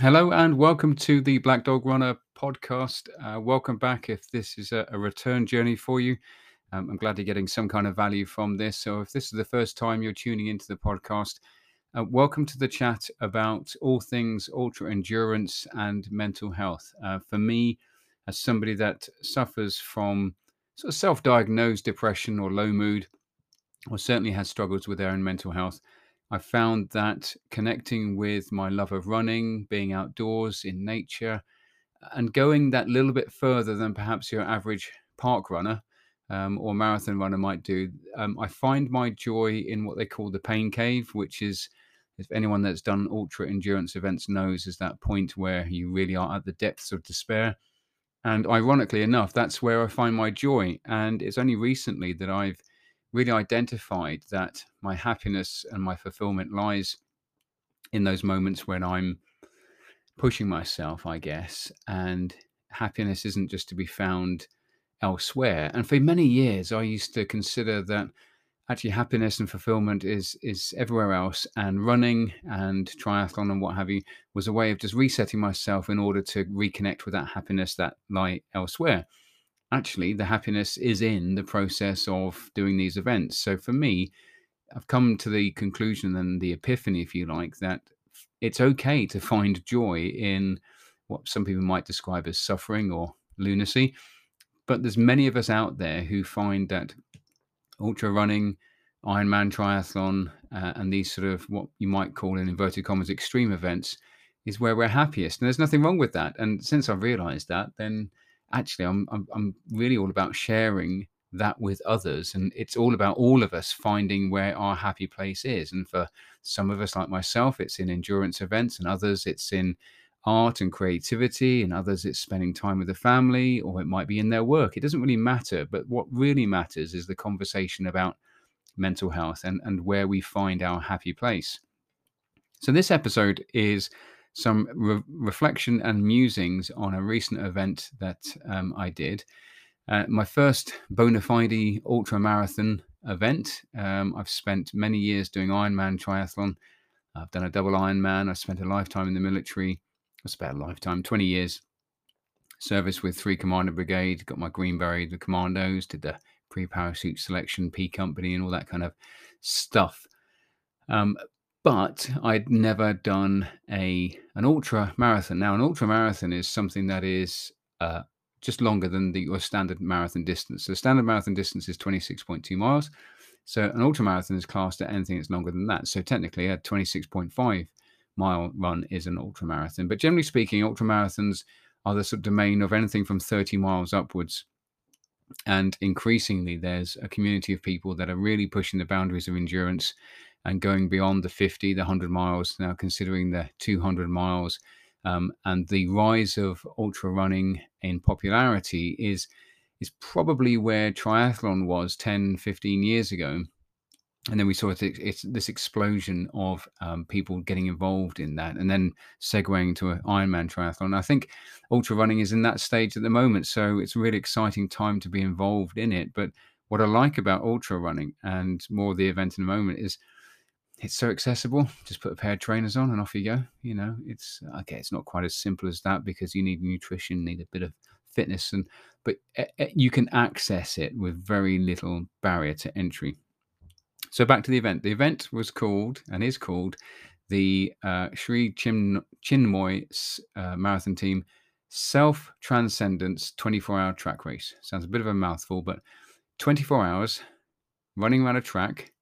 Hello and welcome to the Black Dog Runner podcast. Welcome back if this is a return journey for you. I'm glad you're getting some kind of value from this. So if this is the first time you're tuning into the podcast, welcome to the chat about all things ultra endurance and mental health. For me, as somebody that suffers from sort of self-diagnosed depression or low mood, or certainly has struggles with their own mental health, I found that connecting with my love of running, being outdoors in nature, and going that little bit further than perhaps your average park runner or marathon runner might do, I find my joy in what they call the pain cave, which is, if anyone that's done ultra endurance events knows, is that point where you really are at the depths of despair. And ironically enough, that's where I find my joy. And it's only recently that I've really identified that my happiness and my fulfillment lies in those moments when I'm pushing myself, I guess. And happiness isn't just to be found elsewhere. And for many years, I used to consider that actually happiness and fulfillment is everywhere else. And running and triathlon and what have you was a way of just resetting myself in order to reconnect with that happiness that lie elsewhere. Actually, the happiness is in the process of doing these events. So for me, I've come to the conclusion and the epiphany, if you like, that it's okay to find joy in what some people might describe as suffering or lunacy. But there's many of us out there who find that ultra running, Ironman triathlon, and these sort of what you might call in inverted commas extreme events is where we're happiest. And there's nothing wrong with that. And since I've realized that, then actually I'm really all about sharing that with others. And it's all about all of us finding where our happy place is. And for some of us, like myself, it's in endurance events, and others it's in art and creativity, and others it's spending time with the family, or it might be in their work. It doesn't really matter, but what really matters is the conversation about mental health and where we find our happy place. So this episode is some reflection and musings on a recent event that I did. My first bona fide ultra marathon event. I've spent many years doing Ironman triathlon. I've done a double Ironman. I've spent a lifetime in the military. That's about a lifetime, 20 years service with 3 Commander Brigade, got my Green Beret, the Commandos, did the pre-parachute selection, P Company and all that kind of stuff. But I'd never done an ultra marathon. Now, an ultra marathon is something that is just longer than your standard marathon distance. So standard marathon distance is 26.2 miles. So an ultra marathon is classed at anything that's longer than that. So technically a 26.5 mile run is an ultramarathon. But generally speaking, ultramarathons are the sort of domain of anything from 30 miles upwards. And increasingly, there's a community of people that are really pushing the boundaries of endurance and going beyond the 50, the 100 miles, now considering the 200 miles. And the rise of ultra running in popularity is probably where triathlon was 10, 15 years ago. And then we saw this explosion of people getting involved in that and then segueing to an Ironman triathlon. I think ultra running is in that stage at the moment. So it's a really exciting time to be involved in it. But what I like about ultra running and more of the event in a moment is it's so accessible. Just put a pair of trainers on and off you go. You know, it's okay. It's not quite as simple as that because you need nutrition, need a bit of fitness, but you can access it with very little barrier to entry. So back to the event. The event was called and is called the Sri Chinmoy Marathon Team Self Transcendence 24 Hour Track Race. Sounds a bit of a mouthful, but 24 hours running around a track,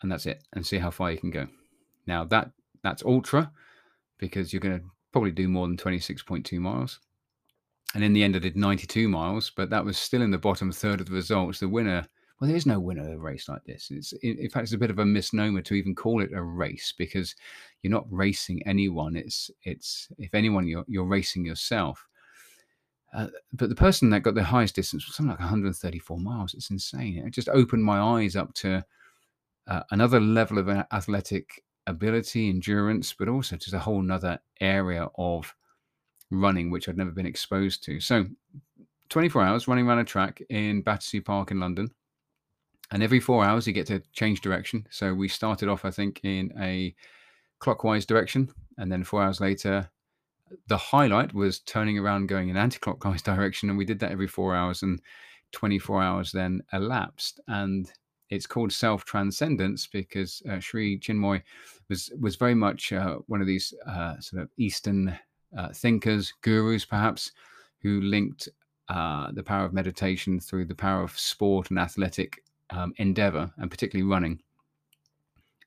and that's it. And see how far you can go. Now that's ultra because you're going to probably do more than 26.2 miles. And in the end, I did 92 miles, but that was still in the bottom third of the results. The winner. Well, there is no winner of a race like this. In fact, it's a bit of a misnomer to even call it a race because you're not racing anyone. It's if anyone, you're racing yourself. But the person that got the highest distance was something like 134 miles. It's insane. It just opened my eyes up to another level of athletic ability, endurance, but also just a whole nother area of running, which I'd never been exposed to. So 24 hours running around a track in Battersea Park in London. And every 4 hours, you get to change direction. So we started off, I think, in a clockwise direction. And then 4 hours later, the highlight was turning around, going in anti-clockwise direction. And we did that every 4 hours, and 24 hours then elapsed. And it's called Self Transcendence because Sri Chinmoy was very much one of these sort of Eastern thinkers, gurus, perhaps, who linked the power of meditation through the power of sport and athletic endeavor, and particularly running.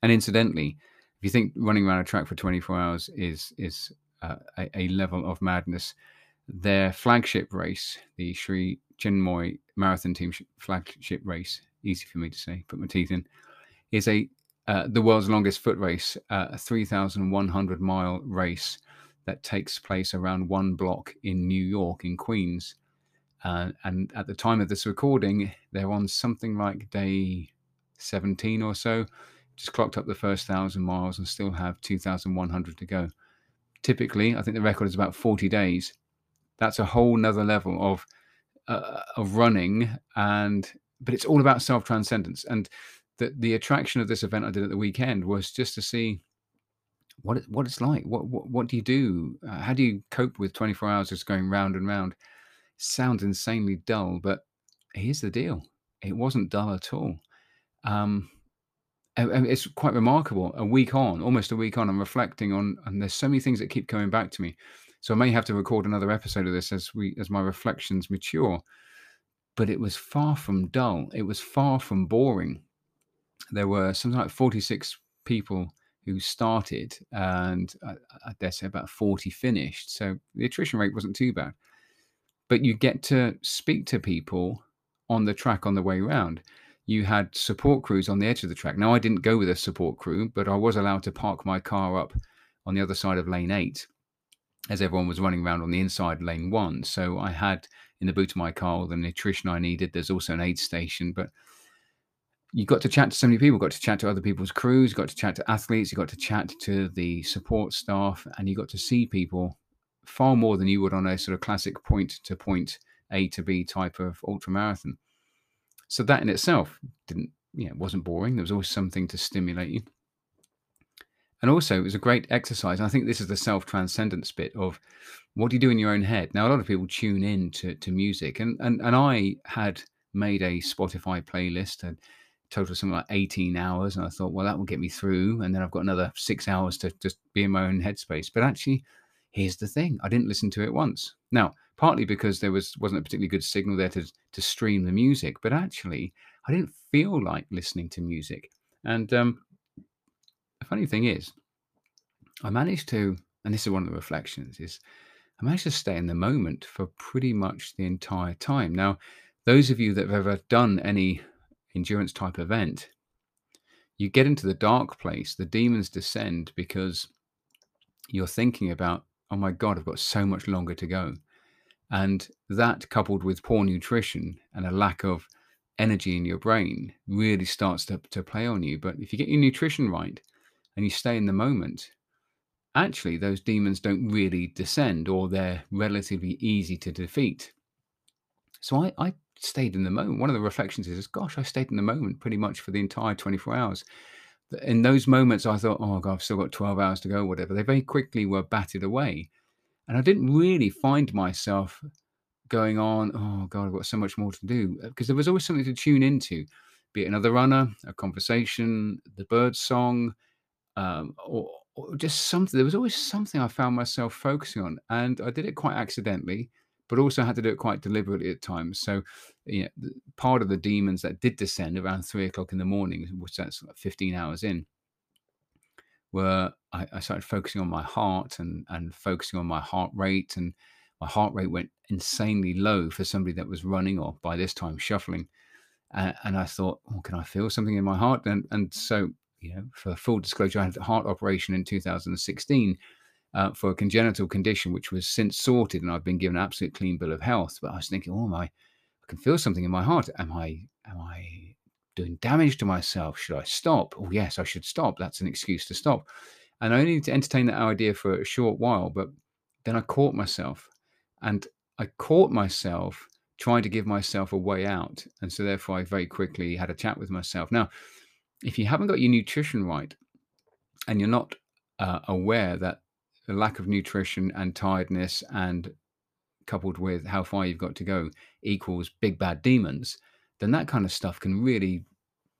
And incidentally, if you think running around a track for 24 hours is a level of madness, their flagship race, the Sri Chinmoy Marathon Team flagship race, easy for me to say, put my teeth in, is the world's longest foot race, a 3,100 mile race that takes place around one block in New York, in Queens. And at the time of this recording, they're on something like day 17 or so. Just clocked up the first 1,000 miles and still have 2,100 to go. Typically, I think the record is about 40 days. That's a whole nother level of running, but it's all about self-transcendence. And the attraction of this event I did at the weekend was just to see what it's like. What do you do? How do you cope with 24 hours just going round and round? Sounds insanely dull, but here's the deal. It wasn't dull at all. It's quite remarkable. Almost a week on, I'm reflecting on, and there's so many things that keep coming back to me. So I may have to record another episode of this as my reflections mature. But it was far from dull. It was far from boring. There were something like 46 people who started, and I dare say about 40 finished. So the attrition rate wasn't too bad. But you get to speak to people on the track on the way round. You had support crews on the edge of the track. Now, I didn't go with a support crew, but I was allowed to park my car up on the other side of lane 8 as everyone was running around on the inside lane 1. So I had in the boot of my car all the nutrition I needed. There's also an aid station, but you got to chat to so many people, got to chat to other people's crews, got to chat to athletes, you got to chat to the support staff, and you got to see people far more than you would on a sort of classic point-to-point A to B type of ultramarathon. So that in itself wasn't boring. There was always something to stimulate you. And also, it was a great exercise. And I think this is the self-transcendence bit of what do you do in your own head? Now, a lot of people tune in to music. And I had made a Spotify playlist and total something like 18 hours. And I thought, well, that will get me through. And then I've got another 6 hours to just be in my own headspace. But actually, here's the thing. I didn't listen to it once. Now, partly because there wasn't a particularly good signal there to stream the music, but actually I didn't feel like listening to music. And the funny thing is, I managed to, and this is one of the reflections, is I managed to stay in the moment for pretty much the entire time. Now, those of you that have ever done any endurance type event, you get into the dark place, the demons descend, because you're thinking about, oh my God, I've got so much longer to go. And that, coupled with poor nutrition and a lack of energy in your brain, really starts to play on you. But if you get your nutrition right and you stay in the moment, actually those demons don't really descend, or they're relatively easy to defeat. So I stayed in the moment. One of the reflections is, gosh, I stayed in the moment pretty much for the entire 24 hours. In those moments, I thought, oh God, I've still got 12 hours to go, whatever. They very quickly were batted away. And I didn't really find myself going on, oh God, I've got so much more to do. Because there was always something to tune into, be it another runner, a conversation, the bird song, or just something. There was always something I found myself focusing on. And I did it quite accidentally, but also had to do it quite deliberately at times. So part of the demons that did descend around 3 o'clock in the morning, which that's like 15 hours in, where I started focusing on my heart and focusing on my heart rate. And my heart rate went insanely low for somebody that was running, or by this time shuffling. And I thought, oh, can I feel something in my heart? And so, for full disclosure, I had a heart operation in 2016 for a congenital condition, which was since sorted. And I've been given an absolute clean bill of health. But I was thinking, oh, I can feel something in my heart. Am I doing damage to myself? Should I stop? Oh yes, I should stop. That's an excuse to stop. And I only need to entertain that idea for a short while, but then I caught myself trying to give myself a way out. And so therefore, I very quickly had a chat with myself. Now, if you haven't got your nutrition right, and you're not aware that the lack of nutrition and tiredness and coupled with how far you've got to go equals big bad demons, then that kind of stuff can really,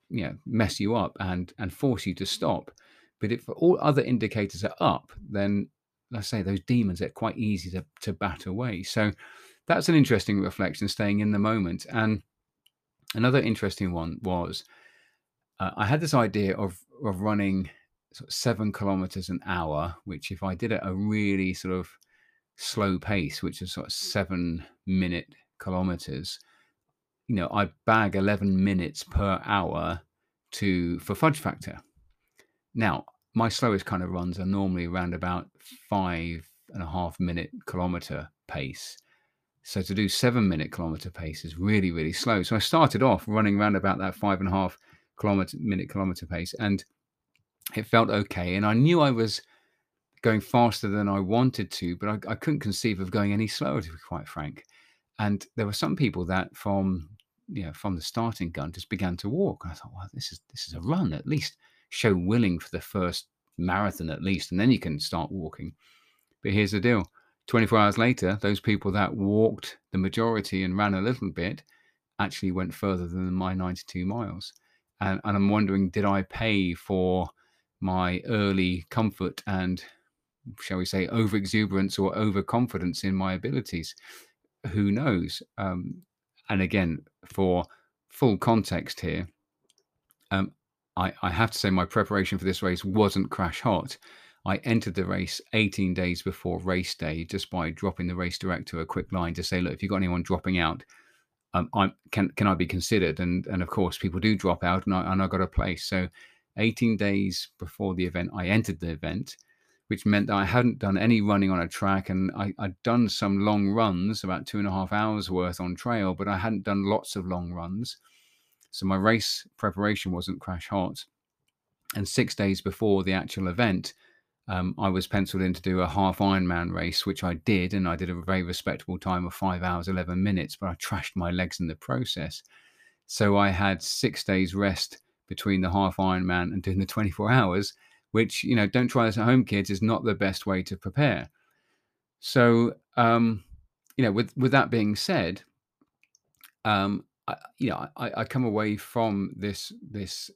you know, mess you up and force you to stop. But if all other indicators are up, then let's say those demons are quite easy to bat away. So that's an interesting reflection, staying in the moment. And another interesting one was I had this idea of running sort of 7 kilometers an hour, which if I did at a really sort of slow pace, which is sort of 7 minute kilometers, you know, I bag 11 minutes per hour for fudge factor. Now, my slowest kind of runs are normally around about 5.5 minute kilometer pace. So to do 7 minute kilometer pace is really, really slow. So I started off running around about that 5.5 minute kilometer pace, and it felt okay. And I knew I was going faster than I wanted to, but I couldn't conceive of going any slower, to be quite frank. And there were some people that from the starting gun just began to walk. I thought, well, this is a run, at least show willing for the first marathon at least, and then you can start walking. But here's the deal. 24 hours later, those people that walked the majority and ran a little bit actually went further than my 92 miles. And I'm wondering, did I pay for my early comfort and, shall we say, over-exuberance or overconfidence in my abilities? Who knows? And again, for full context here, I have to say my preparation for this race wasn't crash hot. I entered the race 18 days before race day just by dropping the race director a quick line to say, look, if you've got anyone dropping out, can I be considered? And of course, people do drop out, and I got a place. So 18 days before the event, I entered the event, which meant that I hadn't done any running on a track. And I'd done some long runs, about 2.5 hours worth on trail, but I hadn't done lots of long runs. So my race preparation wasn't crash hot. And 6 days before the actual event, I was penciled in to do a half Ironman race, which I did. And I did a very respectable time of 5 hours, 11 minutes, but I trashed my legs in the process. So I had 6 days rest between the half Ironman and doing the 24 hours, which, you know, don't try this at home, kids, is not the best way to prepare. So, you know, with that being said, I come away from this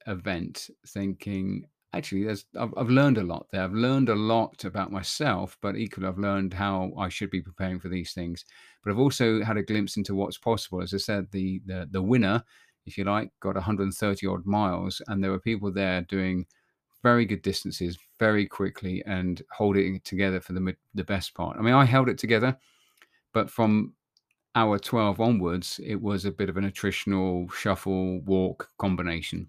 event thinking, actually, I've learned a lot there. I've learned a lot about myself, but equally I've learned how I should be preparing for these things. But I've also had a glimpse into what's possible. As I said, the winner, if you like, got 130 odd miles, and there were people there doing very good distances very quickly and holding it together for the best part. I mean, I held it together, but from hour 12 onwards, it was a bit of an attritional shuffle walk combination.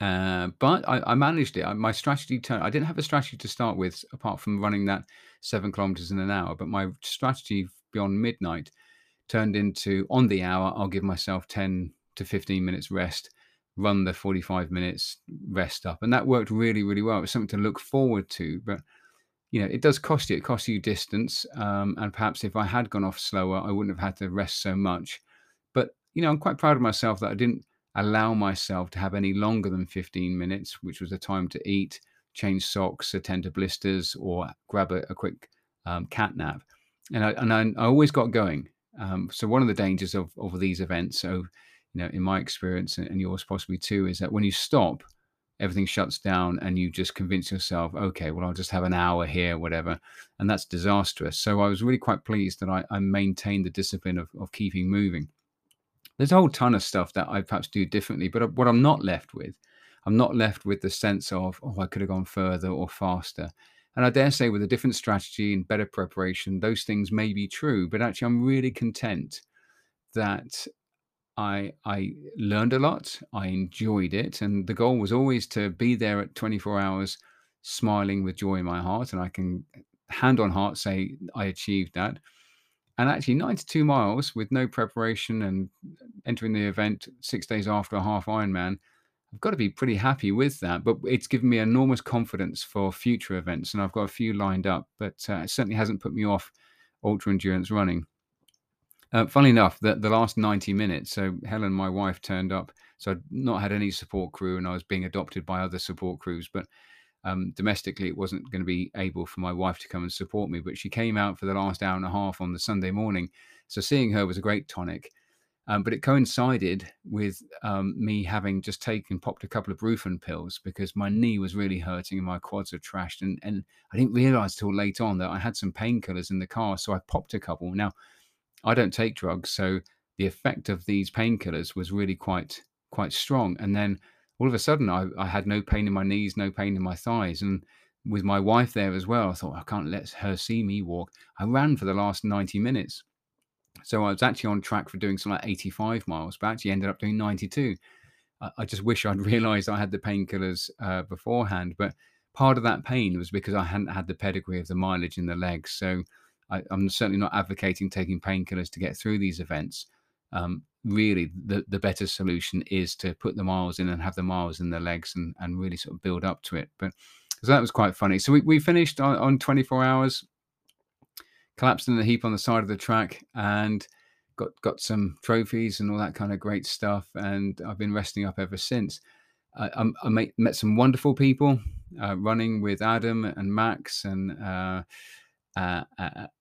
But I managed it. My strategy turned. I didn't have a strategy to start with, apart from running that 7 kilometers in an hour. But my strategy beyond midnight turned into, on the hour, I'll give myself 10 to 15 minutes rest, run the 45 minutes rest up. And that worked really, really well. It was something to look forward to. But you know, it does cost you. It costs you distance. And perhaps if I had gone off slower, I wouldn't have had to rest so much. But, you know, I'm quite proud of myself that I didn't allow myself to have any longer than 15 minutes, which was the time to eat, change socks, attend to blisters, or grab a quick cat nap. And I always got going. So one of the dangers of these events, so, you know, in my experience and yours possibly too, is that when you stop, everything shuts down and you just convince yourself, okay, well, I'll just have an hour here, whatever. And that's disastrous. So I was really quite pleased that I maintained the discipline of keeping moving. There's a whole ton of stuff that I perhaps do differently, but what I'm not left with the sense of, oh, I could have gone further or faster. And I dare say with a different strategy and better preparation, those things may be true, but actually I'm really content that I learned a lot. I enjoyed it. And the goal was always to be there at 24 hours, smiling with joy in my heart. And I can hand on heart say I achieved that. And actually 92 miles with no preparation and entering the event 6 days after a half Ironman, I've got to be pretty happy with that. But it's given me enormous confidence for future events. And I've got a few lined up, but it certainly hasn't put me off ultra endurance running. Funnily enough, the last 90 minutes, so Helen, my wife, turned up. So I'd not had any support crew, and I was being adopted by other support crews. But domestically, it wasn't going to be able for my wife to come and support me. But she came out for the last hour and a half on the Sunday morning. So seeing her was a great tonic. But it coincided with me having just popped a couple of Brufen pills because my knee was really hurting and my quads are trashed. And I didn't realize till late on that I had some painkillers in the car. So I popped a couple. Now, I don't take drugs. So the effect of these painkillers was really quite strong. And then all of a sudden, I had no pain in my knees, no pain in my thighs. And with my wife there as well, I thought, I can't let her see me walk. I ran for the last 90 minutes. So I was actually on track for doing something like 85 miles, but actually ended up doing 92. I just wish I'd realized I had the painkillers beforehand. But part of that pain was because I hadn't had the pedigree of the mileage in the legs. So I'm certainly not advocating taking painkillers to get through these events. Really, the better solution is to put the miles in and have the miles in the legs and really sort of build up to it. But so that was quite funny. So we finished on 24 hours. Collapsed in a heap on the side of the track and got some trophies and all that kind of great stuff. And I've been resting up ever since. I met some wonderful people running with Adam and Max and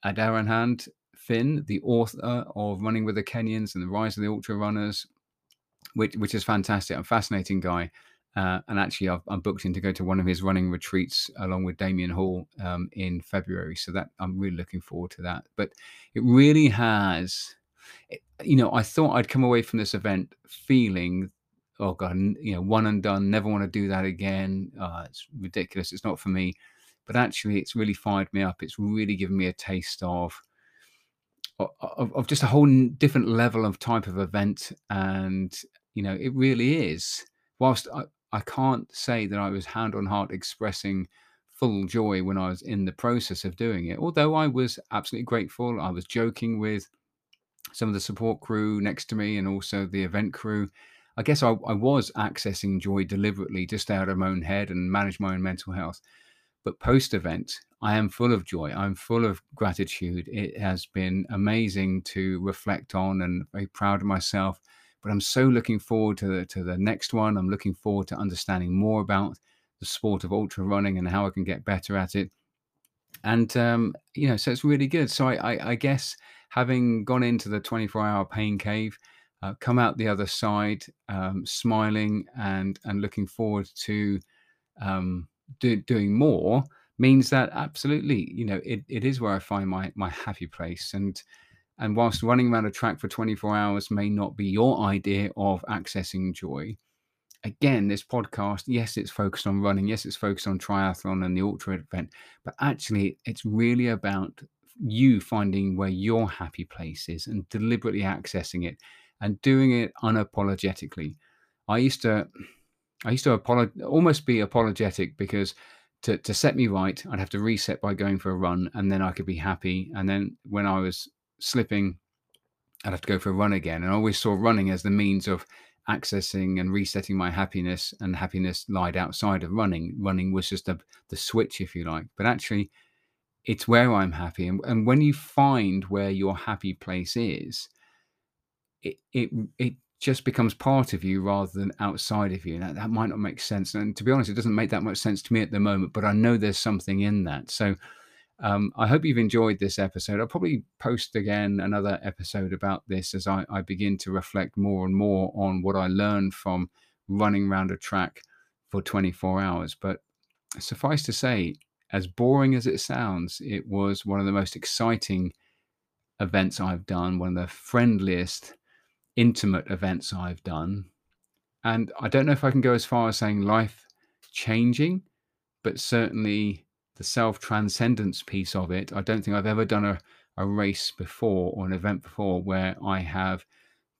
Adharanand Finn, the author of Running with the Kenyans and the Rise of the Ultra Runners, which is fantastic. I'm a fascinating guy. And actually, I'm booked in to go to one of his running retreats along with Damian Hall in February. So that I'm really looking forward to that. But it really has, I thought I'd come away from this event feeling, oh God, one and done, never want to do that again. It's ridiculous. It's not for me. But actually, it's really fired me up. It's really given me a taste of just a whole different level of type of event. And, it really is. Whilst I can't say that I was hand on heart expressing full joy when I was in the process of doing it, although I was absolutely grateful. I was joking with some of the support crew next to me and also the event crew. I guess I was accessing joy deliberately to stay out of my own head and manage my own mental health. But post-event, I am full of joy. I'm full of gratitude. It has been amazing to reflect on and very proud of myself. But I'm so looking forward to the next one. I'm looking forward to understanding more about the sport of ultra running and how I can get better at it. And, so it's really good. So I guess having gone into the 24-hour pain cave, come out the other side, smiling and looking forward to doing more means that absolutely, it is where I find my happy place. And whilst running around a track for 24 hours may not be your idea of accessing joy, again, this podcast, yes, it's focused on running. Yes, it's focused on triathlon and the ultra event. But actually, it's really about you finding where your happy place is and deliberately accessing it and doing it unapologetically. I used to almost be apologetic because to set me right, I'd have to reset by going for a run and then I could be happy. And then when I was slipping, I'd have to go for a run again. And I always saw running as the means of accessing and resetting my happiness, and happiness lied outside of running. Running was just the switch, if you like. But actually, it's where I'm happy. And when you find where your happy place is, it just becomes part of you rather than outside of you. That might not make sense. And to be honest, it doesn't make that much sense to me at the moment, but I know there's something in that. So I hope you've enjoyed this episode. I'll probably post again another episode about this as I begin to reflect more and more on what I learned from running around a track for 24 hours. But suffice to say, as boring as it sounds, it was one of the most exciting events I've done, one of the friendliest, intimate events I've done. And I don't know if I can go as far as saying life-changing, but certainly the self-transcendence piece of it. I don't think I've ever done a race before or an event before where I have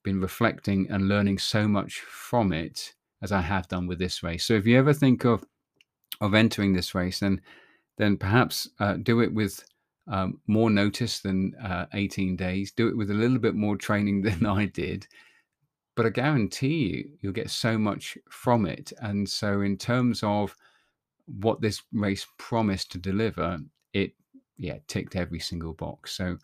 been reflecting and learning so much from it as I have done with this race. So if you ever think of entering this race, then perhaps do it with more notice than 18 days. Do it with a little bit more training than I did. But I guarantee you'll get so much from it. And so in terms of what this race promised to deliver, it ticked every single box. So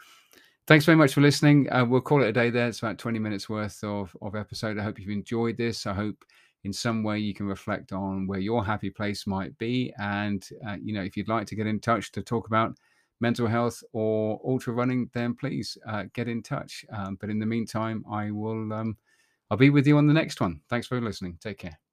Thanks very much for listening. We'll call it a day there. It's about 20 minutes worth of episode. I hope you've enjoyed this. I hope in some way you can reflect on where your happy place might be. And, you know, if you'd like to get in touch to talk about mental health or ultra running, then please get in touch. But in the meantime, I will, I'll be with you on the next one. Thanks for listening. Take care.